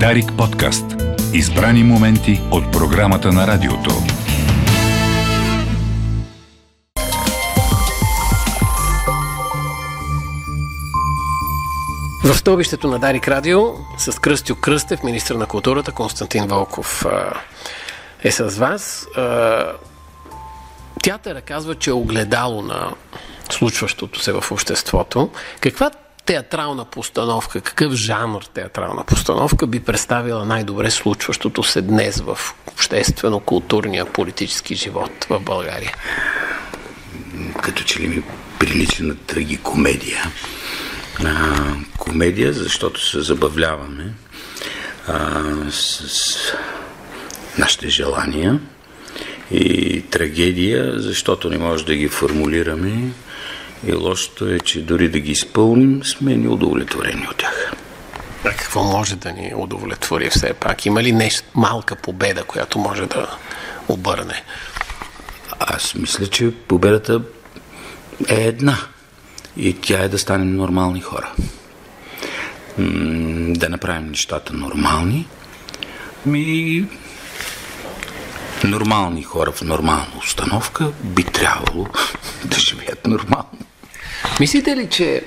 Дарик подкаст. Избрани моменти от програмата на радиото. В стълбището на Дарик радио с Кръстю Кръстев, министър на културата, Константин Волков е с вас. Театъра казва, че е огледало на случващото се в обществото. Каква театрална постановка, какъв жанр театрална постановка би представила най-добре случващото се днес в обществено-културния политически живот в България? Като че ли ми прилича на трагикомедия. Комедия, защото се забавляваме с нашите желания, и трагедия, защото не може да ги формулираме, и лошото е, че дори да ги изпълним, сме неудовлетворени от тях. А какво може да ни удовлетвори все пак? Има ли нещо, малка победа, която може да обърне? Аз мисля, че победата е една. И тя е да станем нормални хора. Да направим нещата нормални. Нормални хора в нормална установка би трябвало да живеят нормално. Мислите ли, че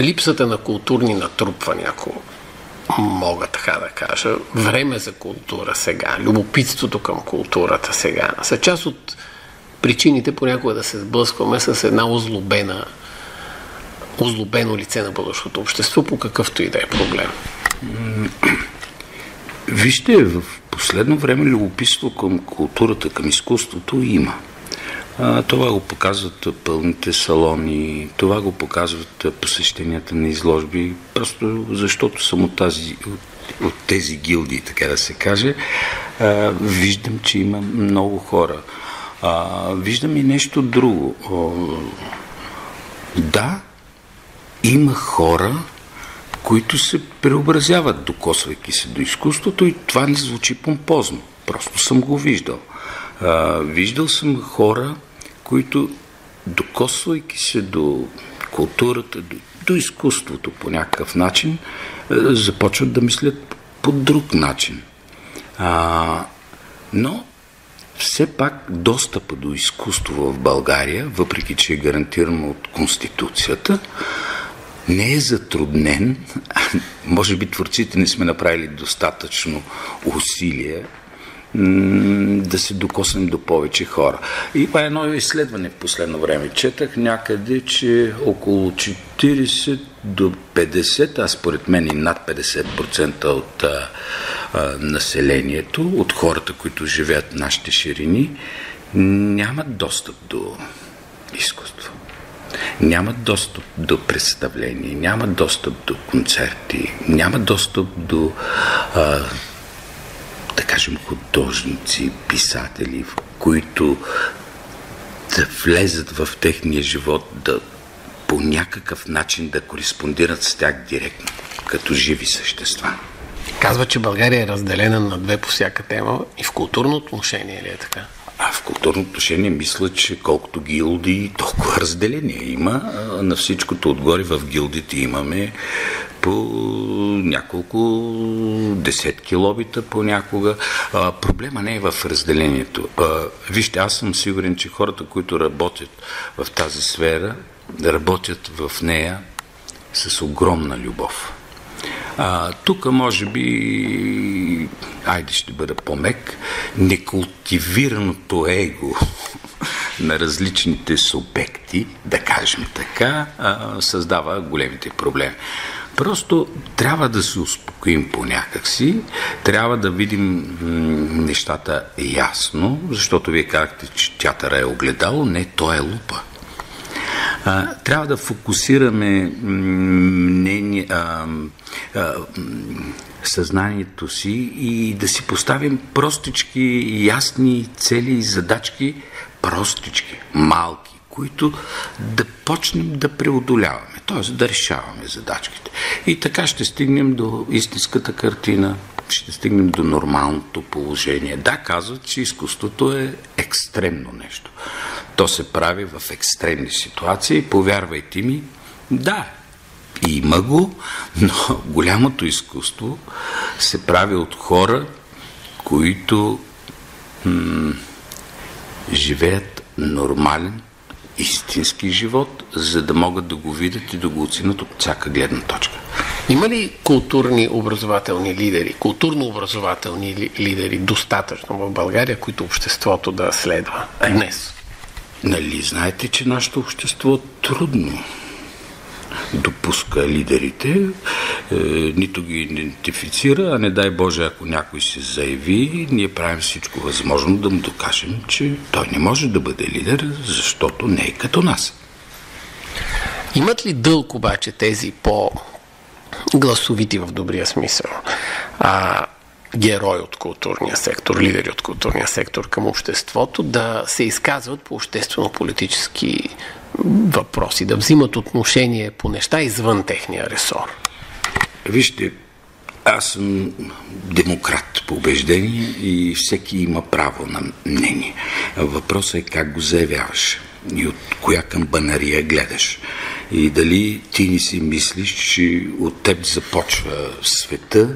липсата на културни натрупвания, ако мога така да кажа, време за култура сега, любопитството към културата сега, са част от причините понякога да се сблъскваме с една озлобено лице на бъдещото общество, по какъвто и да е проблем? Вижте, в последно време любопитство към културата, към изкуството има. Това го показват пълните салони, това го показват посещенията на изложби, просто защото съм от тези гилдии, така да се каже, виждам, че има много хора. Виждам и нещо друго. Да, има хора, които се преобразяват, докосвайки се до изкуството, и това не звучи помпозно. Просто съм го виждал. Виждал съм хора, които, докосвайки се до културата, до изкуството по някакъв начин, започват да мислят по друг начин. Но все пак достъпа до изкуство в България, въпреки че е гарантирано от Конституцията, не е затруднен. Може би творците не сме направили достатъчно усилия да се докоснем до повече хора. И па едно изследване в последно време четах някъде, че около 40 до 50, а според мен и над 50% от населението, от хората, които живеят в нашите ширини, нямат достъп до изкуство. Нямат достъп до представления, нямат достъп до концерти, нямат достъп до, да кажем, художници, писатели, в които да влезат в техния живот, да по някакъв начин да кореспондират с тях директно, като живи същества. Казва, че България е разделена на две по всяка тема, и в културно отношение ли е така? В културно отношение мисля, че колкото гилдии, толкова разделение има. На всичкото отгоре в гилдите имаме по няколко десетки лобита понякога. Проблема не е в разделението. Вижте, аз съм сигурен, че хората, които работят в тази сфера, работят в нея с огромна любов. Тук може би, ще бъда по-мек, некултивираното его на различните субекти, да кажем така, създава големите проблеми. Просто трябва да се успокоим по някакси, трябва да видим нещата ясно, защото вие казахте, че театъра е огледало, не, то е лупа. Трябва да фокусираме съзнанието си и да си поставим простички, ясни цели и задачки, простички, малки, които да почнем да преодоляваме, т.е. да решаваме задачките. И така ще стигнем до истинската картина, ще стигнем до нормалното положение. Да, казват, че изкуството е екстремно нещо. То се прави в екстремни ситуации. Повярвайте ми, да, има го, но голямото изкуство се прави от хора, които живеят нормален, истински живот, за да могат да го видят и да го оценят от всяка гледна точка. Има ли културни образователни лидери, културно-образователни лидери достатъчно в България, които обществото да следва днес? Нали знаете, че нашето общество трудно допуска лидерите, нито ги идентифицира, а не дай Боже, ако някой се заяви, ние правим всичко възможно да му докажем, че той не може да бъде лидер, защото не е като нас. Имат ли дълг обаче тези по-гласовити в добрия смисъл герои от културния сектор, лидери от културния сектор към обществото, да се изказват по обществено-политически въпроси, да взимат отношение по неща извън техния ресор? Вижте, аз съм демократ по убеждение и всеки има право на мнение. Въпросът е как го заявяваш и от коя камбанария гледаш. И дали ти не си мислиш, че от теб започва света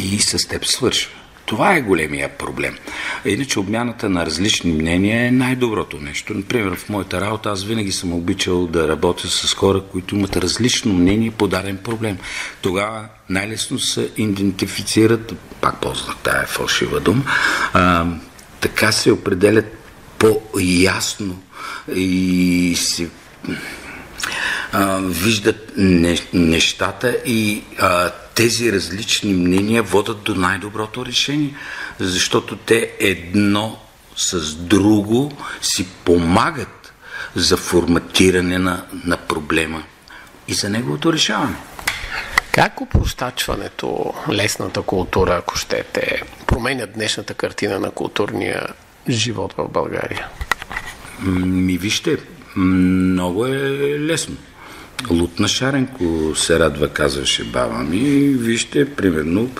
и с теб свършва. Това е големия проблем. Иначе обмяната на различни мнения е най-доброто нещо. Например, в моята работа аз винаги съм обичал да работя с хора, които имат различно мнение по даден проблем. Тогава най-лесно се идентифицират, пак ползвах тая фалшива дума, така се определят по-ясно и се виждат нещата и тези различни мнения водят до най-доброто решение, защото те едно с друго си помагат за форматиране на проблема и за неговото решаване. Как опростачването, лесната култура, ако щете, променя днешната картина на културния живот в България? Вижте, много е лесно. Лут на Шаренко се радва, казваше баба ми. Вижте, примерно,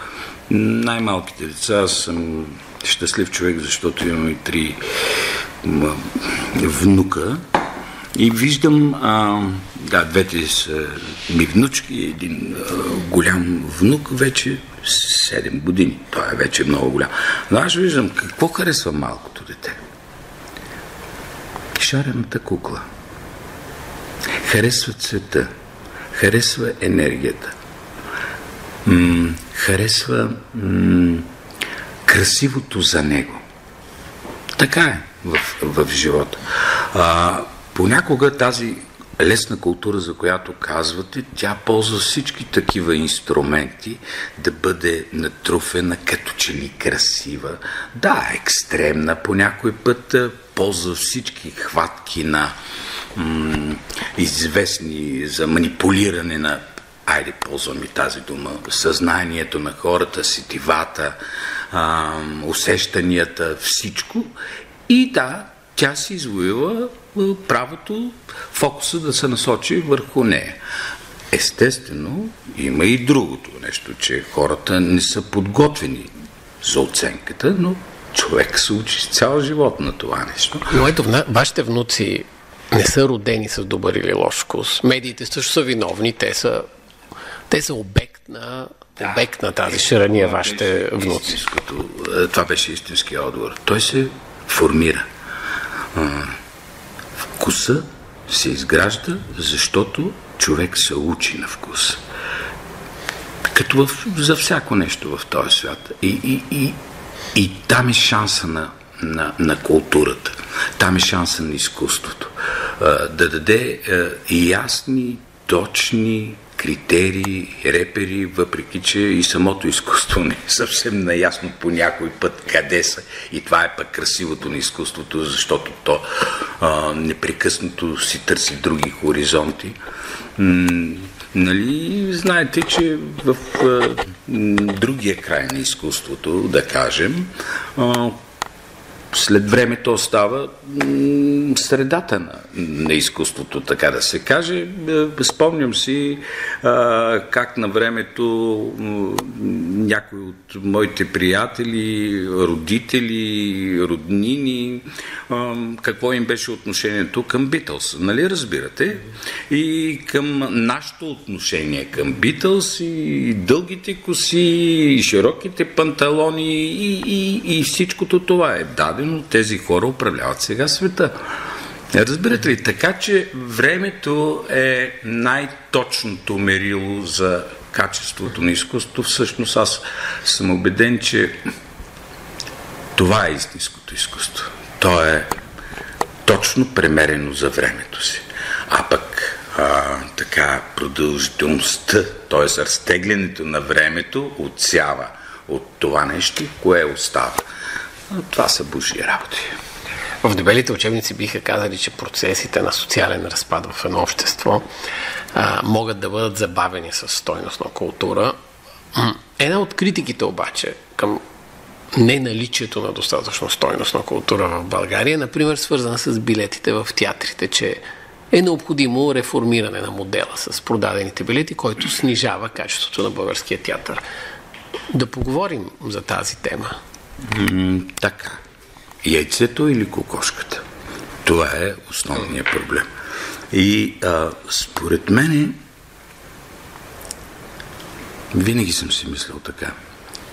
най-малките деца. Аз съм щастлив човек, защото имам и 3 внука. И виждам, двете са ми внучки, един голям внук вече 7 години. Той е вече много голям. Но аз виждам, какво харесва малкото дете? Шарената кукла. Харесва цвета, харесва енергията, харесва красивото за него. Така е в живота. Понякога тази лесна култура, за която казвате, тя ползва всички такива инструменти да бъде натруфена, като че ли красива. Да, екстремна по някой път, ползва всички хватки на известни за манипулиране на, айде ползвам и тази дума, съзнанието на хората, сетивата, усещанията, всичко. И да, тя си извоюва правото фокуса да се насочи върху нея. Естествено, има и другото нещо, че хората не са подготвени за оценката, но човек се учи цял живот на това нещо. Но ето, вашите внуци не са родени с добър или лош вкус. Медиите също са виновни. Те са обект на, тази ширания, вашите внуци. Това беше истинския отговор. Той се формира. Вкуса се изгражда, защото човек се учи на вкус. Като за всяко нещо в този свят. И там е шанса на културата. Там е шанса на изкуството. Да даде ясни, точни критерии, репери, въпреки че и самото изкуство не е съвсем наясно по някой път къде са. И това е пък красивото на изкуството, защото то непрекъснато си търси други хоризонти. Нали, знаете, че в другия край на изкуството, да кажем, след време то става средата на изкуството, така да се каже. Спомням си как на времето някои от моите приятели, родители, роднини, какво им беше отношението към Битлз. Нали, разбирате? И към нашето отношение към Битлз, и дългите коси, и широките панталони, и всичкото това е дадено. Тези хора управляват сега света. Разбирате ли? Така че времето е най-точното мерило за качеството на изкуството. Всъщност аз съм убеден, че това е истинското изкуство. То е точно премерено за времето си. А пък така продължителността, т.е. разтеглянето на времето отсява от това нещо, кое остава. Това са божии работи. В дебелите учебници биха казали, че процесите на социален разпад в едно общество могат да бъдат забавени със стойностна култура. Една от критиките обаче към неналичието на достатъчно стойностна култура в България, например, свързана с билетите в театрите, че е необходимо реформиране на модела с продадените билети, който снижава качеството на българския театър. Да поговорим за тази тема. Така. Яйцето или кокошката? Това е основният проблем. И според мен винаги съм си мислил така.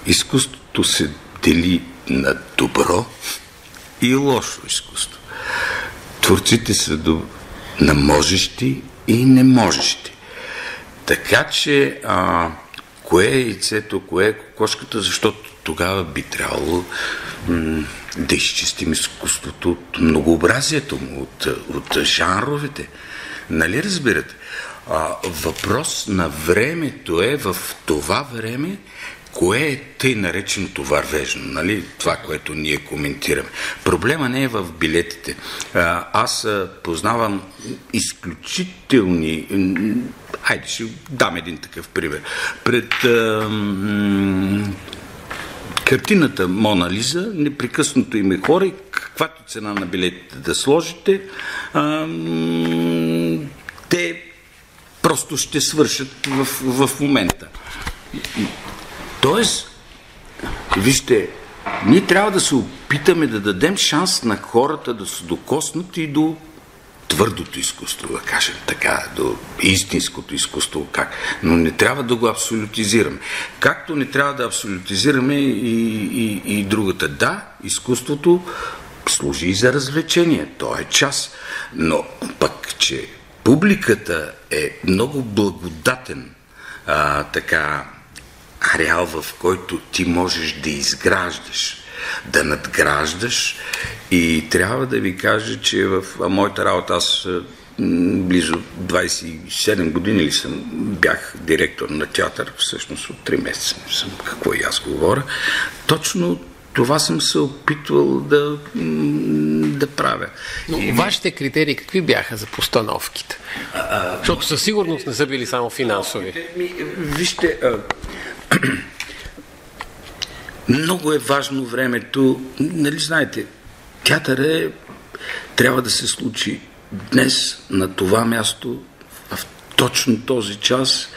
Изкуството се дели на добро и лошо изкуство. Творците са на можещи и не можещи. Така че кое е яйцето, кое е кокошката, защото тогава би трябвало да изчистим изкуството от многообразието му, от жанровете. Нали разбирате? Въпрос на времето е в това време, кое е тъй нареченото вървежно, нали? Това, което ние коментираме. Проблема не е в билетите. Аз познавам изключителни... Хайде, ще дам един такъв пример. Пред... картината Мона Лиза, непрекъснато има хора и каквато цена на билетите да сложите, те просто ще свършат в момента. Тоест, вижте, ние трябва да се опитаме да дадем шанс на хората да се докоснат и до твърдото изкуство, да кажем така, до истинското изкуство, как. Но не трябва да го абсолютизираме. Както не трябва да абсолютизираме и другата. Да, изкуството служи и за развлечение, то е част, но пък, че публиката е много благодатен така ареал, в който ти можеш да изграждаш, да надграждаш. И трябва да ви кажа, че в моята работа, аз близо 27 години ли съм, бях директор на театър, всъщност от 3 месеца съм, какво и аз говоря. Точно това съм се опитвал да правя. Но вашите критерии какви бяха за постановките? Защото със сигурност не са били само финансови. Вижте... Много е важно времето, нали знаете, театър трябва да се случи днес, на това място, в точно този час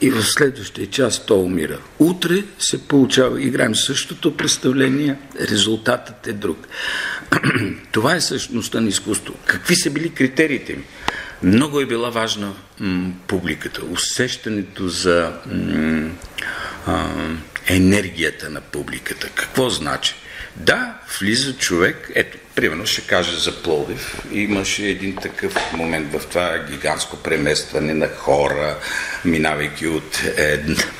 и в следващия час то умира. Утре се получава, играем същото представление, резултатът е друг. Това е същността на изкуство. Какви са били критериите ми? Много е била важна публиката, усещането за... енергията на публиката. Какво значи? Да, влиза човек, ето, примерно ще кажа за Пловдив, имаше един такъв момент в това гигантско преместване на хора, минавайки от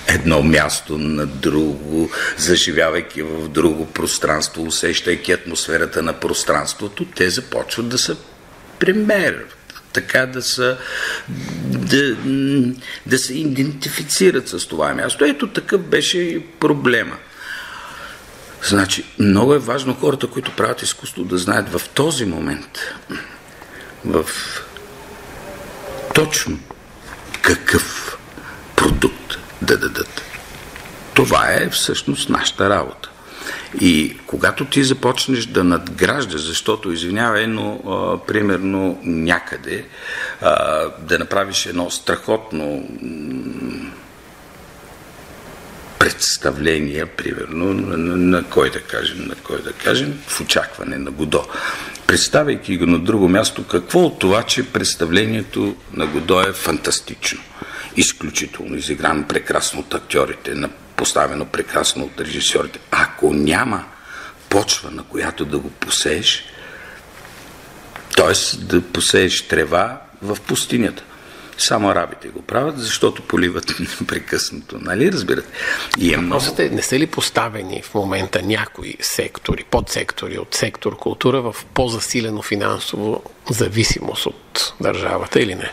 едно място на друго, заживявайки в друго пространство, усещайки атмосферата на пространството, те започват да се премерват. Така да се идентифицират с това място. Ето такъв беше и проблема. Значи, много е важно хората, които правят изкуство, да знаят в този момент, в точно какъв продукт да дадат. Това е всъщност нашата работа. И когато ти започнеш да надграждаш, защото, извинявай, но примерно някъде да направиш едно страхотно представление, примерно, на кой да кажем, в очакване на Годо. Представяйки го на друго място, какво от това, че представлението на Годо е фантастично, изключително изиграно прекрасно от актьорите, поставено прекрасно от режисьорите. Ако няма почва, на която да го посееш, т.е. да посееш трева в пустинята. Само арабите го правят, защото поливат непрекъснато. Нали, разбирате? И е много... Не са ли поставени в момента някои сектори, подсектори от сектор култура в по-засилено финансово зависимост от държавата или не?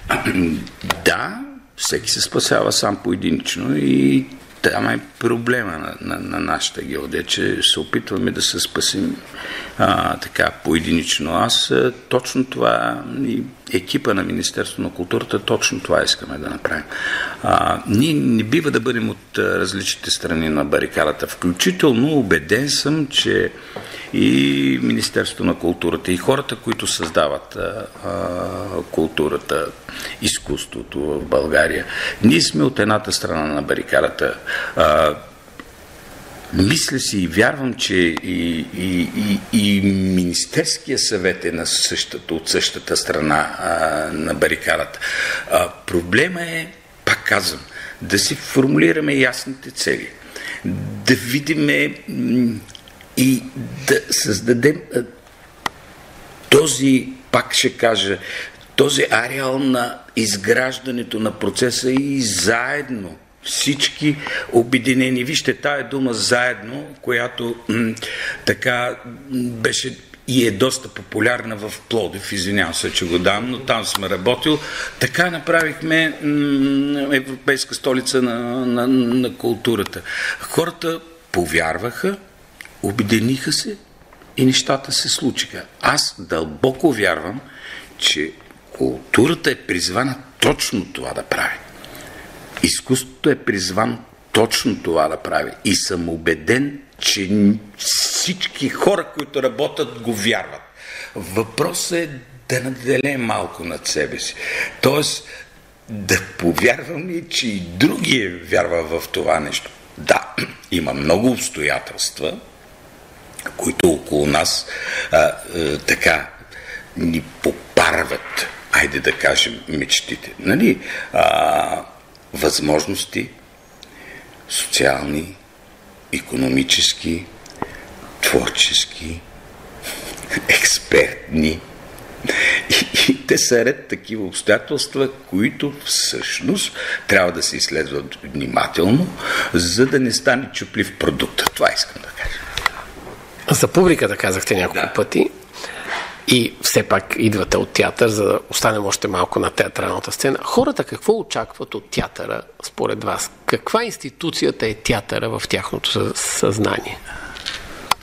Да, всеки се спасява сам поединично и там е проблема на нашата гилдия, че се опитваме да се спасим така поединично. Аз точно това и екипа на Министерството на културата точно това искаме да направим. Ние не бива да бъдем от различните страни на барикадата. Включително убеден съм, че и Министерството на културата, и хората, които създават културата, изкуството в България. Ние сме от едната страна на барикадата. Мисля си и вярвам, че и Министерския съвет е от същата страна на барикадата. Проблема е, пак казвам, да си формулираме ясните цели. Да видиме и да създадем този, пак ще кажа, този ареал на изграждането на процеса и заедно всички обединени. Вижте, тая дума заедно, която така беше и е доста популярна в Пловдив, извинявам се, че го дам, но там сме работил. Така направихме Европейска столица на културата. Хората повярваха, обединиха се и нещата се случиха. Аз дълбоко вярвам, че културата е призвана точно това да прави. Изкуството е призвано точно това да прави. И съм убеден, че всички хора, които работят, го вярват. Въпросът е да наделем малко над себе си. Тоест, да повярваме, че и другия вярва в това нещо. Да, има много обстоятелства, които около нас така ни попарват, айде да кажем, мечтите. Нали? Възможности социални, икономически, творчески, експертни. И те са ред такива обстоятелства, които всъщност трябва да се изследват внимателно, за да не стане чуплив продукт. Това искам да кажа. За публиката казахте няколко пъти и все пак идвате от театър, за да останем още малко на театралната сцена. Хората какво очакват от театъра според вас? Каква институцията е театъра в тяхното съзнание?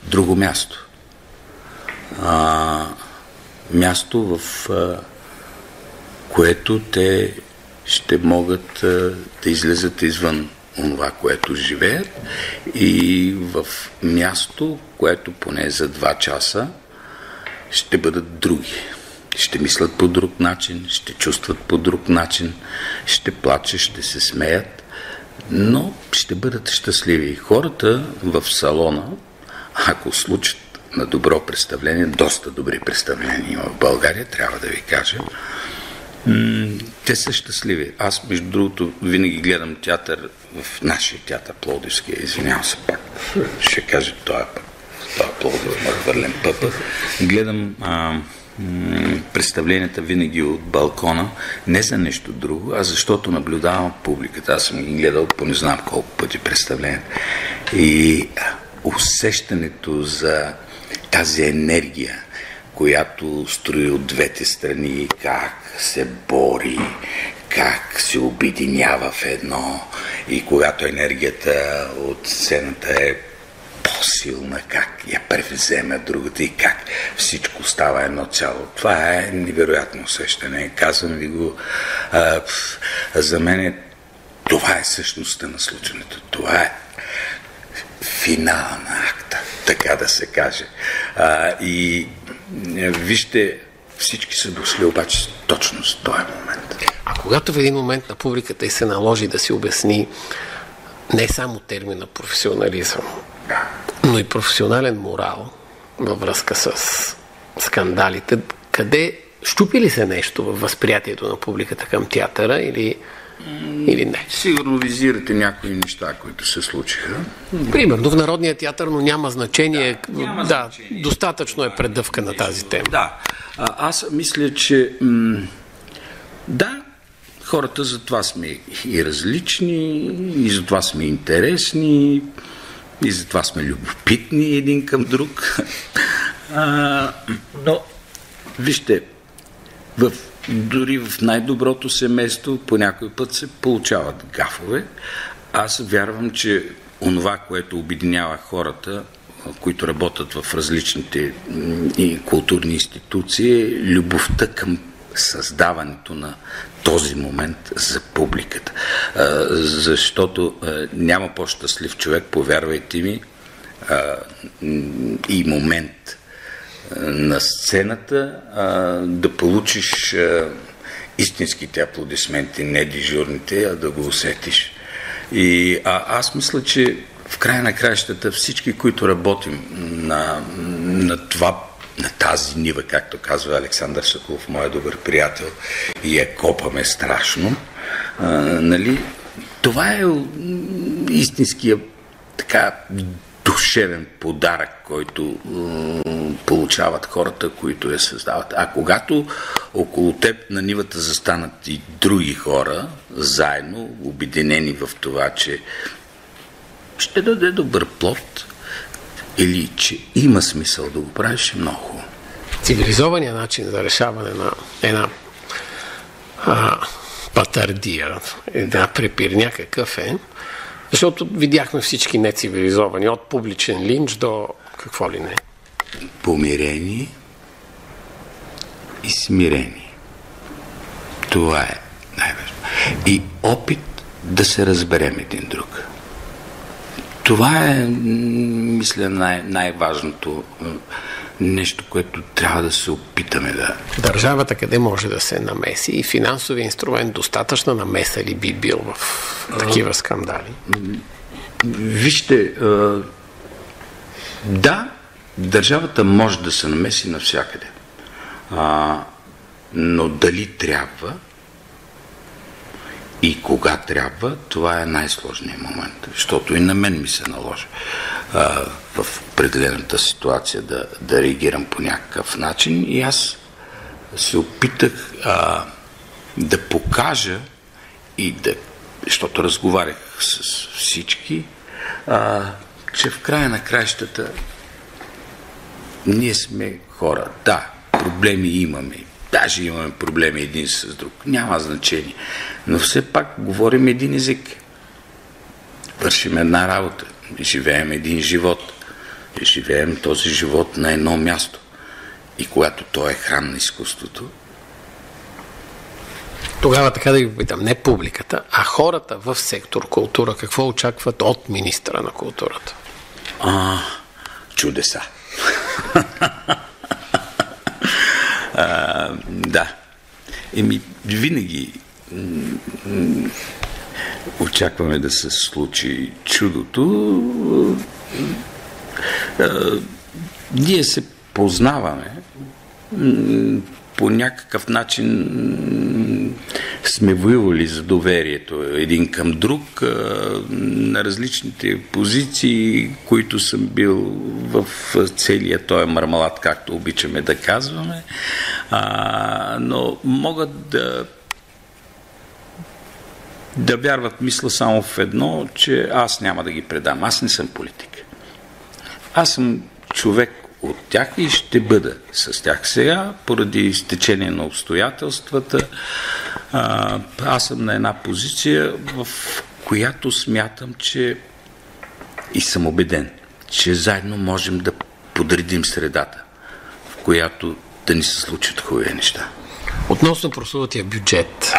Друго място. Място, в което те ще могат да излезат извън това, което живеят, и в място, което поне за 2 часа ще бъдат други. Ще мислят по друг начин, ще чувстват по друг начин, ще плачат, ще се смеят, но ще бъдат щастливи. Хората в салона, ако случат на добро представление, доста добри представления има в България, трябва да ви кажа, те са щастливи. Аз, между другото, винаги гледам театър в нашия театър, Пловдивския, извинявам се пак, ще кажа това е Пловдив, мога върлен пъпът. Гледам представленията винаги от балкона, не за нещо друго, а защото наблюдавам публиката. Аз съм ги гледал по не знам колко пъти представленията. И усещането за тази енергия, която строи от двете страни, как се бори, как се обединява в едно, и когато енергията от сцената е по-силна, как я превземе другата и как всичко става едно цяло. Това е невероятно усещане. Казвам ви го, за мен това е същността на случването. Това е финала на акта, така да се каже. И вижте, всички са дошли обаче точно с този момент. А когато в един момент на публиката и се наложи да си обясни не само термина професионализъм, да, но и професионален морал във връзка с скандалите, къде щупи ли се нещо във възприятието на публиката към театъра или не? Сигурно визирате някои неща, които се случиха. Примерно в Народния театър, но няма значение. Да, няма значение. Достатъчно е предъвка на тази тема. Да. Аз мисля, че да, хората затова сме и различни, и затова сме интересни, и затова сме любопитни един към друг. Но вижте, дори в най-доброто семейство по някой път се получават гафове. Аз вярвам, че онова, което обединява хората, които работят в различните културни институции, е любовта към създаването на този момент за публиката. Защото няма по-щастлив човек, повярвайте ми, и момент на сцената, да получиш истинските аплодисменти, не дежурните, а да го усетиш. И аз мисля, че в края на краищата всички, които работим на тази нива, както казва Александър Саков, моя добър приятел, и я копаме страшно, нали? Това е истинския така душевен подарък, който получават хората, които я създават. А когато около теб на нивата застанат и други хора, заедно, обединени в това, че ще даде добър плод или че има смисъл да го правиш, много хубаво. Цивилизованият начин за решаване на една патардия, една препирня, какъв е? Защото видяхме всички нецивилизовани, от публичен линч до какво ли не. Помирение и смирение. Това е най-важно. И опит да се разберем един друг. Това е, мисля, най-важното нещо, което трябва да се опитаме да... Държавата къде може да се намеси и финансовият инструмент достатъчно намеса ли би бил в такива скандали? Вижте, да, държавата може да се намеси навсякъде. Но дали трябва и кога трябва, това е най-сложният момент. Защото и на мен ми се наложи в определената ситуация да реагирам по някакъв начин. И аз се опитах да покажа защото разговарях с всички, че в края на краищата ние сме хора. Да, проблеми имаме. Даже имаме проблеми един с друг. Няма значение. Но все пак говорим един език. Вършим една работа. Живеем един живот. Живеем този живот на едно място. И когато той е храм на изкуството... Тогава така да ви попитам, не публиката, а хората в сектор култура, какво очакват от министъра на културата? Чудеса. Да. Винаги очакваме да се случи чудото. Ние се познаваме. По някакъв начин сме воювали за доверието един към друг на различните позиции, които съм бил в целия този мармалат, както обичаме да казваме. Но могат да вярват, мисля, само в едно, че аз няма да ги предам. Аз не съм политик. Аз съм човек от тях и ще бъда с тях сега, поради изтечение на обстоятелствата. Аз съм на една позиция, в която смятам, че и съм убеден, че заедно можем да подредим средата, в която да ни се случат хубави неща. Относно прословутия бюджет,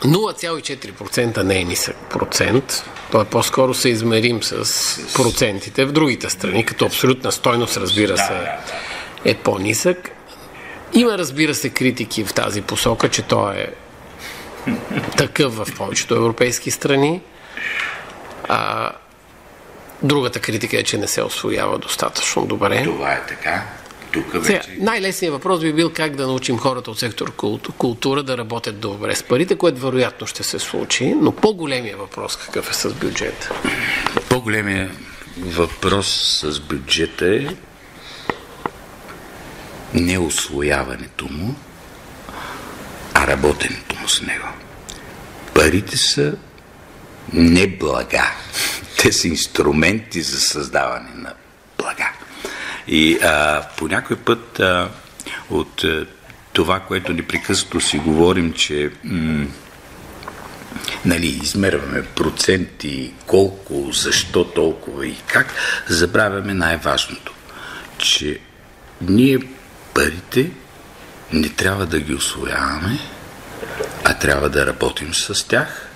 0,4% не е нисък процент. Той по-скоро се измерим с процентите в другите страни, като абсолютна стойност, разбира се, е по-нисък. Има, разбира се, критики в тази посока, че той е такъв в повечето европейски страни. Другата критика е, че не се освоява достатъчно добре. Това е така. Сега, най-лесният въпрос би бил как да научим хората от сектор култура да работят добре с парите, което вероятно ще се случи, но по-големия въпрос какъв е с бюджета? По-големия въпрос с бюджета е не усвояването му, а работенето му с него. Парите са не блага. Те са инструменти за създаване на блага. И по някой път от това, което непрекъснато си говорим, че измерваме проценти, колко, защо толкова и как, забравяме най-важното, че ние парите не трябва да ги усвояваме, а трябва да работим с тях.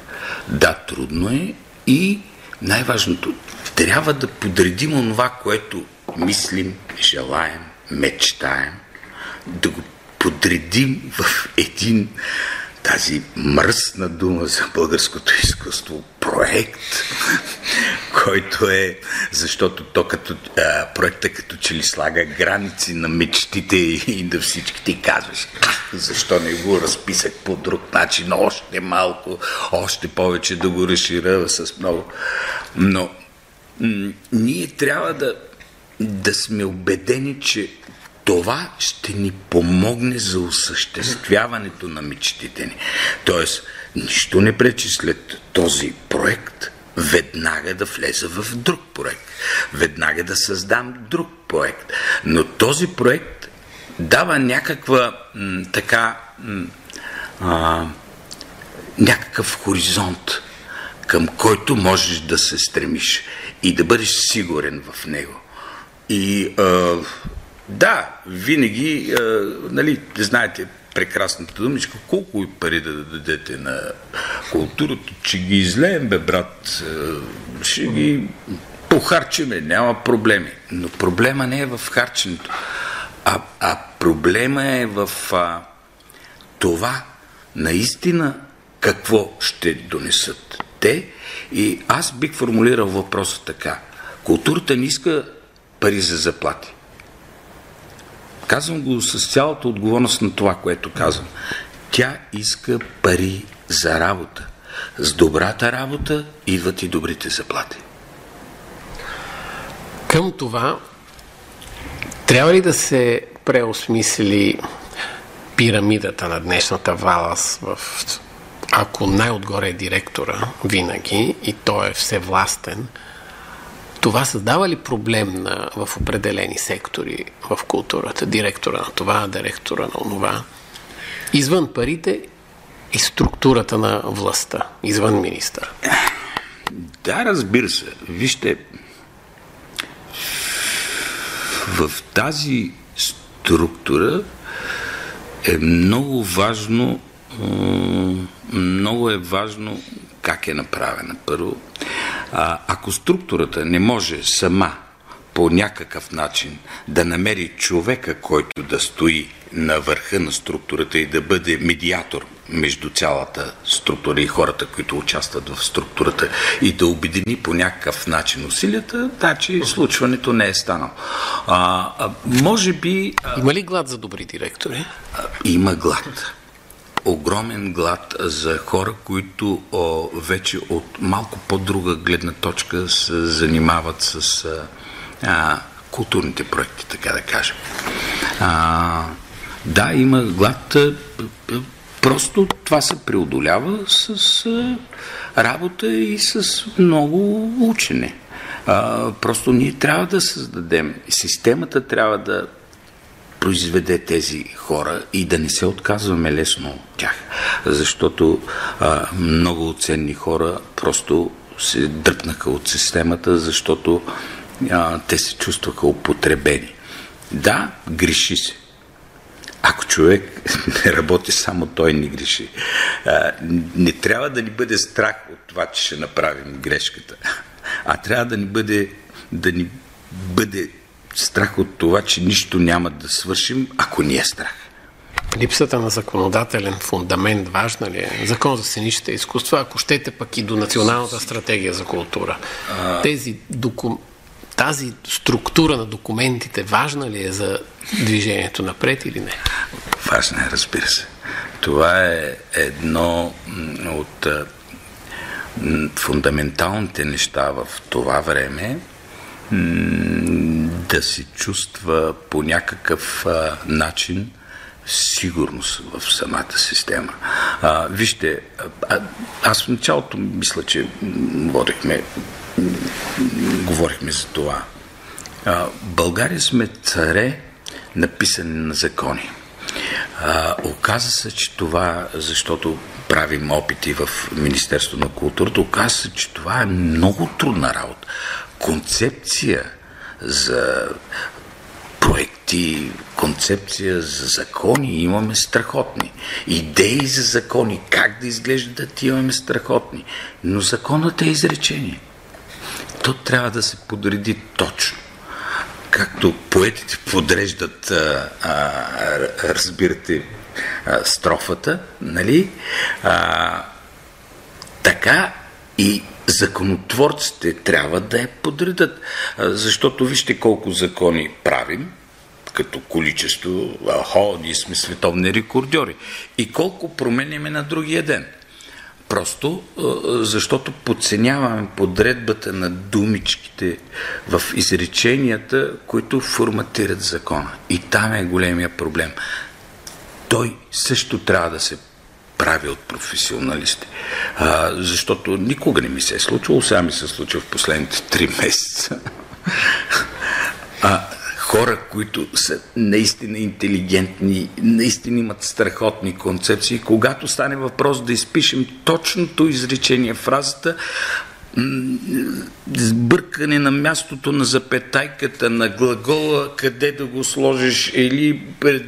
Да, трудно е и най-важното, трябва да подредим онова, което мислим, желаем, мечтаем, да го подредим в един, тази мръсна дума за българското изкуство, проект, който е, защото то като проекта като че ли слага граници на мечтите и на всички, ти казваш, защо не го разписах по друг начин, още малко, още повече да го разширя с много. Но ние трябва да сме убедени, че това ще ни помогне за осъществяването на мечтите ни. Тоест, нищо не пречи след този проект веднага да влеза в друг проект. Веднага да създам друг проект. Но този проект дава някакъв хоризонт, към който можеш да се стремиш и да бъдеш сигурен в него. И винаги, знаете прекрасната думичка, колко и пари да дадете на културата, че ги излеем, бе брат, ще ги похарчиме, няма проблеми. Но проблема не е в харченето, а проблема е в това наистина какво ще донесат те. И аз бих формулирал въпроса така. Културата не иска пари за заплати. Казвам го с цялата отговорност на това, което казвам. Тя иска пари за работа. С добрата работа идват и добрите заплати. Към това трябва ли да се преосмисли пирамидата на днешната Валас, ако най-отгоре е директора винаги и той е всевластен? Това създава ли проблем в определени сектори в културата? Директора на това, директора на онова. Извън парите и структурата на властта. Извън министър. Да, разбира се. Вижте, в тази структура е много е важно как е направена. Първо, ако структурата не може сама по някакъв начин да намери човека, който да стои на върха на структурата и да бъде медиатор между цялата структура и хората, които участват в структурата, и да обедини по някакъв начин усилията, значи случването не е станало. Има ли глад за добри директори? Има глад. Огромен глад за хора, които вече от малко по-друга гледна точка се занимават с културните проекти, така да кажем. Има глад. Просто това се преодолява с работа и с много учене. Просто ние трябва да създадем. Системата трябва да произведе тези хора и да не се отказваме лесно от тях. Защото много ценни хора просто се дръпнаха от системата, защото те се чувстваха употребени. Да, греши се. Ако човек не работи, само той не греши. Не трябва да ни бъде страх от това, че ще направим грешката, а трябва да ни бъде, страх от това, че нищо няма да свършим, ако ни е страх. Липсата на законодателен фундамент важна ли е? Закон за сценичните изкуства, ако щете пък и до Националната стратегия за култура. Тази структура на документите важна ли е за движението напред или не? Важна е, разбира се. Това е едно от фундаменталните неща в това време, да се чувства по някакъв начин сигурност в самата система. Вижте, аз в началото мисля, че говорихме за това. България сме царе на писане на закони. Оказа се, че това, защото правим опити в Министерството на културата, оказа се, че това е много трудна работа. Концепция за проекти, концепция за закони имаме страхотни. Идеи за закони, как да изглеждат, имаме страхотни. Но законът е изречение. То трябва да се подреди точно. Както поетите подреждат, разбирате, строфата, нали? Така и законотворците трябва да я подредат. Защото вижте колко закони правим, като количество, ние сме световни рекордьори. И колко променяме на другия ден. Просто защото подценяваме подредбата на думичките в изреченията, които форматират закона. И там е големия проблем. Той също трябва да се прави от професионалисти. Защото никога не ми се е случило, сега ми се случва в последните 3 месеца. Хора, които са наистина интелигентни, наистина имат страхотни концепции, когато стане въпрос да изпишем точното изречение, фразата, сбъркане на мястото на запетайката, на глагола, къде да го сложиш, или пред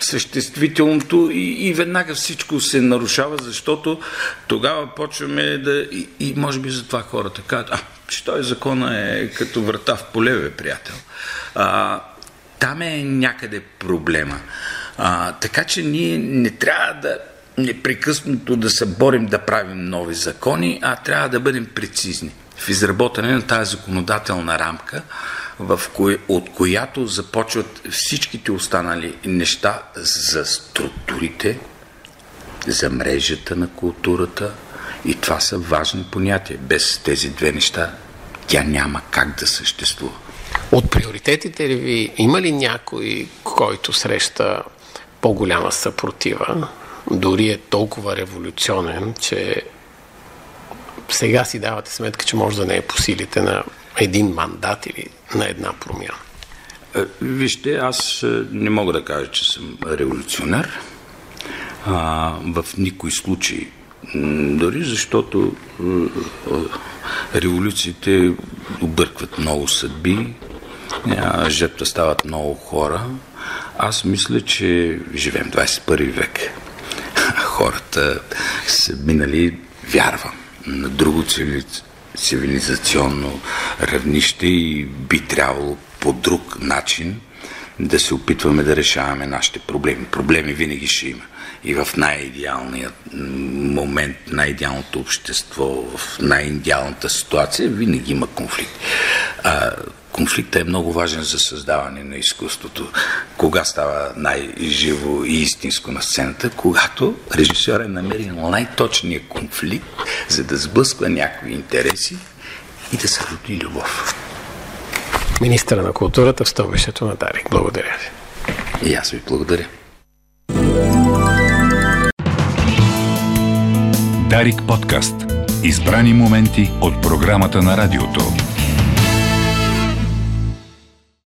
съществителното, и веднага всичко се нарушава, защото тогава почваме да... И може би затова хората казват, че този закон е като врата в поле, бе, приятел. Там е някъде проблема. Така че ние не трябва да непрекъснато да се борим да правим нови закони, а трябва да бъдем прецизни в изработане на тази законодателна рамка, от която започват всичките останали неща за структурите, за мрежата на културата, и това са важни понятия. Без тези 2 неща тя няма как да съществува. От приоритетите ли ви има ли някой, който среща по-голяма съпротива? Дори е толкова революционен, че сега си давате сметка, че може да не е по силите на един мандат или на една промяна. Вижте, аз не мога да кажа, че съм революционер. В никой случай. Дори защото революциите объркват много съдби, жертва стават много хора. Аз мисля, че живеем 21 век. Хората са минали, вярвам, на друго цивилизационно равнище и би трябвало по друг начин да се опитваме да решаваме нашите проблеми. Проблеми винаги ще има. И в най-идеалния момент, най-идеалното общество, в най-идеалната ситуация винаги има конфликт. Конфликтът е много важен за създаване на изкуството. Кога става най-живо и истинско на сцената? Когато режисьорът намери най-точния конфликт, за да сблъсква някои интереси и да се роди любов. Министър на културата в стълбището на Дарик. Благодаря ви. И аз ви благодаря. Дарик подкаст. Избрани моменти от програмата на радиото.